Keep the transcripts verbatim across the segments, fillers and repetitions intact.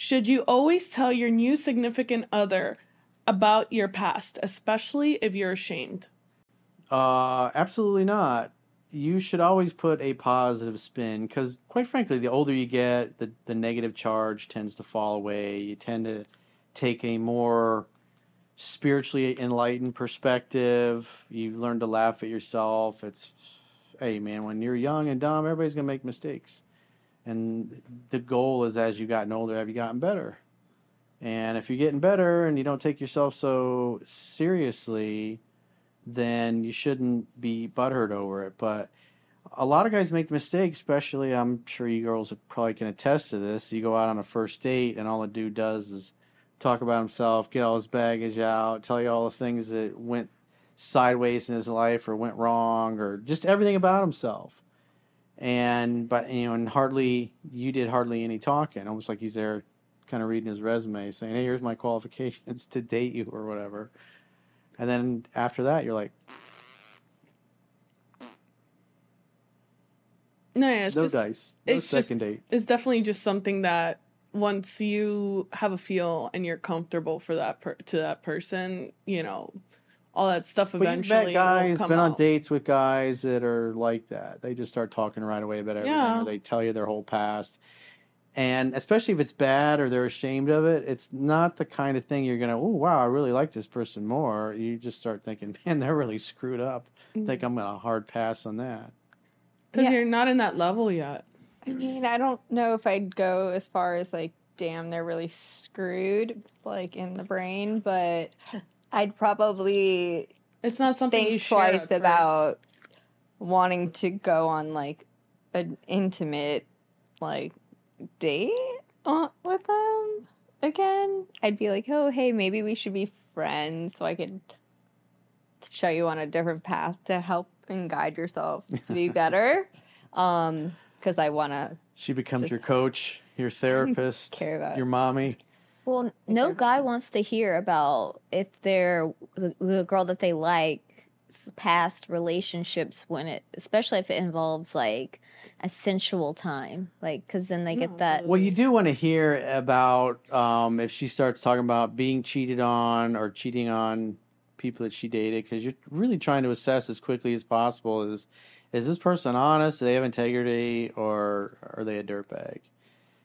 Should you always tell your new significant other about your past, especially if you're ashamed? Uh, absolutely not. You should always put a positive spin because, quite frankly, the older you get, the, the negative charge tends to fall away. You tend to take a more spiritually enlightened perspective. You learn to laugh at yourself. It's, hey, man, when you're young and dumb, everybody's going to make mistakes. And the goal is, as you've gotten older, have you gotten better? And if you're getting better and you don't take yourself so seriously, then you shouldn't be butthurt over it. But a lot of guys make the mistake, especially, I'm sure you girls probably can attest to this. You go out on a first date and all the dude does is talk about himself, get all his baggage out, tell you all the things that went sideways in his life or went wrong or just everything about himself. And but you know, and hardly you did hardly any talking. Almost like he's there, kind of reading his resume, saying, "Hey, here's my qualifications to date you," or whatever. And then after that, you're like, "No, yeah, it's no just, dice, no it's second just, date." It's definitely just something that once you have a feel and you're comfortable for that per- to that person, you know. All that stuff eventually will come out. But you've met guys, been on dates with guys that are like that. They just start talking right away about everything. Yeah. Or they tell you their whole past. And especially if it's bad or they're ashamed of it, it's not the kind of thing you're going to, oh, wow, I really like this person more. You just start thinking, man, they're really screwed up. I think I'm going to hard pass on that. Because yeah. You're not in that level yet. I mean, I don't know if I'd go as far as like, damn, they're really screwed, like in the brain, but... I'd probably it's not something think you twice about wanting to go on, like, an intimate, like, date with them again. I'd be like, oh, hey, maybe we should be friends so I could show you on a different path to help and guide yourself to be better. um, because I want to. She becomes your coach, your therapist, care about your mommy. Well, no guy wants to hear about if they're the, the girl that they like past relationships when it, especially if it involves like a sensual time, like because then they get no, that. Well, you do want to hear about um, if she starts talking about being cheated on or cheating on people that she dated, because you're really trying to assess as quickly as possible is is this person honest? Do they have integrity, or are they a dirtbag?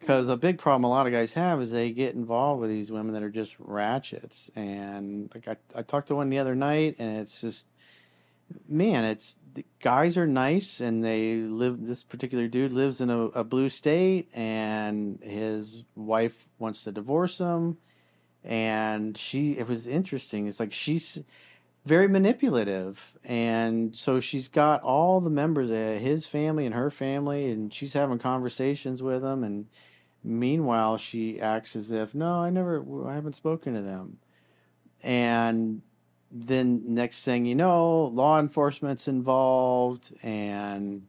Because a big problem a lot of guys have is they get involved with these women that are just ratchets. And like I, I talked to one the other night, and it's just, man, it's the guys are nice, and they live. This particular dude lives in a, a blue state, and his wife wants to divorce him. And she, it was interesting. It's like she's very manipulative, and so she's got all the members of his family and her family, and she's having conversations with them, and. Meanwhile, she acts as if, no, I never, I haven't spoken to them. And then next thing you know, law enforcement's involved, and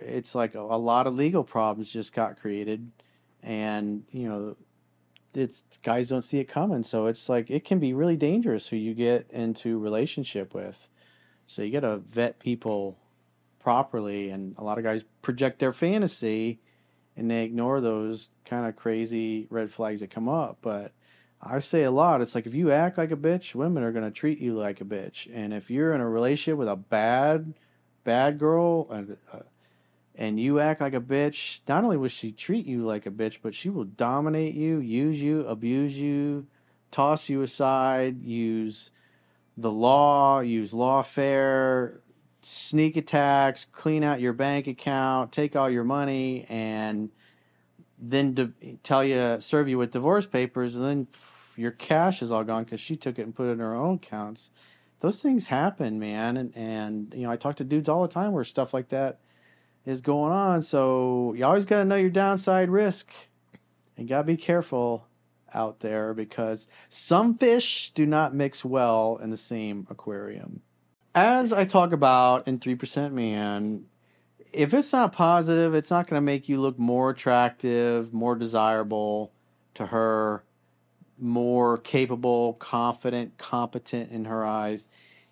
it's like a, a lot of legal problems just got created. And, you know, it's guys don't see it coming. So it's like, it can be really dangerous who you get into relationship with. So you got to vet people properly. And a lot of guys project their fantasy and they ignore those kind of crazy red flags that come up. But I say a lot, it's like if you act like a bitch, women are going to treat you like a bitch. And if you're in a relationship with a bad, bad girl and, uh, and you act like a bitch, not only will she treat you like a bitch, but she will dominate you, use you, abuse you, toss you aside, use the law, use lawfare, sneak attacks, clean out your bank account, take all your money, and then di- tell you, serve you with divorce papers, and then pff, your cash is all gone because she took it and put it in her own accounts. Those things happen, man. And, and, you know, I talk to dudes all the time where stuff like that is going on. So you always got to know your downside risk. You gotta be careful out there because some fish do not mix well in the same aquarium. As I talk about in three percent man, if it's not positive, it's not going to make you look more attractive, more desirable to her, more capable, confident, competent in her eyes.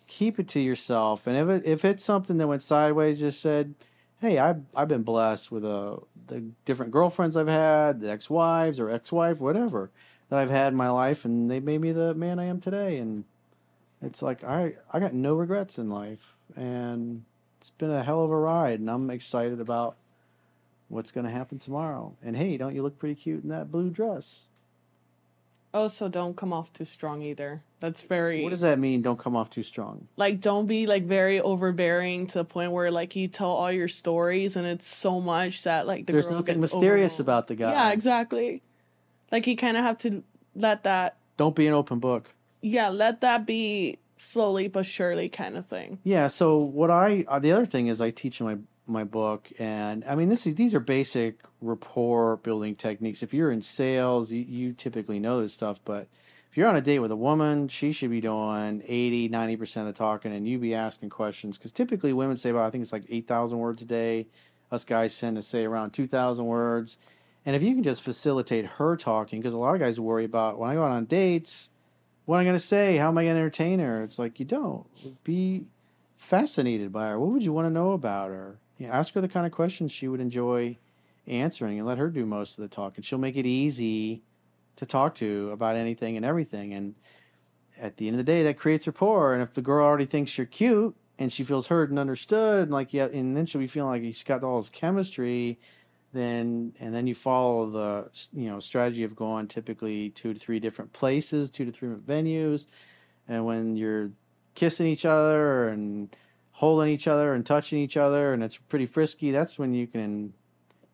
Keep it to yourself. And if it, if it's something that went sideways, just said, hey, I've, I've been blessed with a, the different girlfriends I've had, the ex-wives or ex-wife, whatever, that I've had in my life, and they made me the man I am today. And it's like, I, I got no regrets in life, and it's been a hell of a ride, and I'm excited about what's going to happen tomorrow. And hey, don't you look pretty cute in that blue dress? Oh, so don't come off too strong either. That's very... What does that mean, don't come off too strong? Like, don't be, like, very overbearing to the point where, like, you tell all your stories and it's so much that, like, the There's girl nothing gets mysterious overwhelmed. About the guy. Yeah, exactly. Like, you kind of have to let that... Don't be an open book. Yeah, let that be slowly but surely kind of thing. Yeah, so what I... The other thing is I teach in my, my book, and, I mean, this is these are basic rapport building techniques. If you're in sales, you, you typically know this stuff, but if you're on a date with a woman, she should be doing eighty, ninety percent of the talking, and you be asking questions, because typically women say, well, I think it's like eight thousand words a day. Us guys tend to say around two thousand words. And if you can just facilitate her talking, because a lot of guys worry about, when I go out on dates, what am I going to say? How am I going to entertain her? It's like, you don't. Be fascinated by her. What would you want to know about her? You know, ask her the kind of questions she would enjoy answering and let her do most of the talk, and she'll make it easy to talk to about anything and everything. And at the end of the day, that creates rapport. And if the girl already thinks you're cute and she feels heard and understood, and like, yeah, and then she'll be feeling like she's got all this chemistry, then, and then you follow the, you know, strategy of going typically two to three different places, two to three venues. And when you're kissing each other and holding each other and touching each other, and it's pretty frisky, that's when you can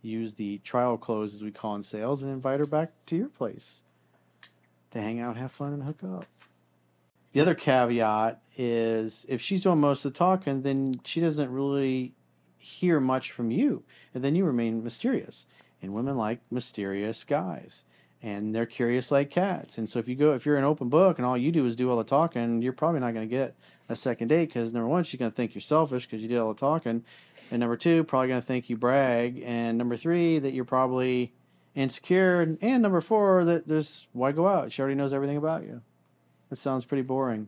use the trial close, as we call in sales, and invite her back to your place to hang out, have fun, and hook up. The other caveat is if she's doing most of the talking, then she doesn't really hear much from you, and then you remain mysterious. And women like mysterious guys, and they're curious like cats. And so if you go, if you're an open book and all you do is do all the talking, you're probably not going to get a second date, because number one, she's going to think you're selfish because you did all the talking. And number two, probably going to think you brag. And number three, that you're probably insecure. And, and number four, that there's, why go out? She already knows everything about you. That sounds pretty boring.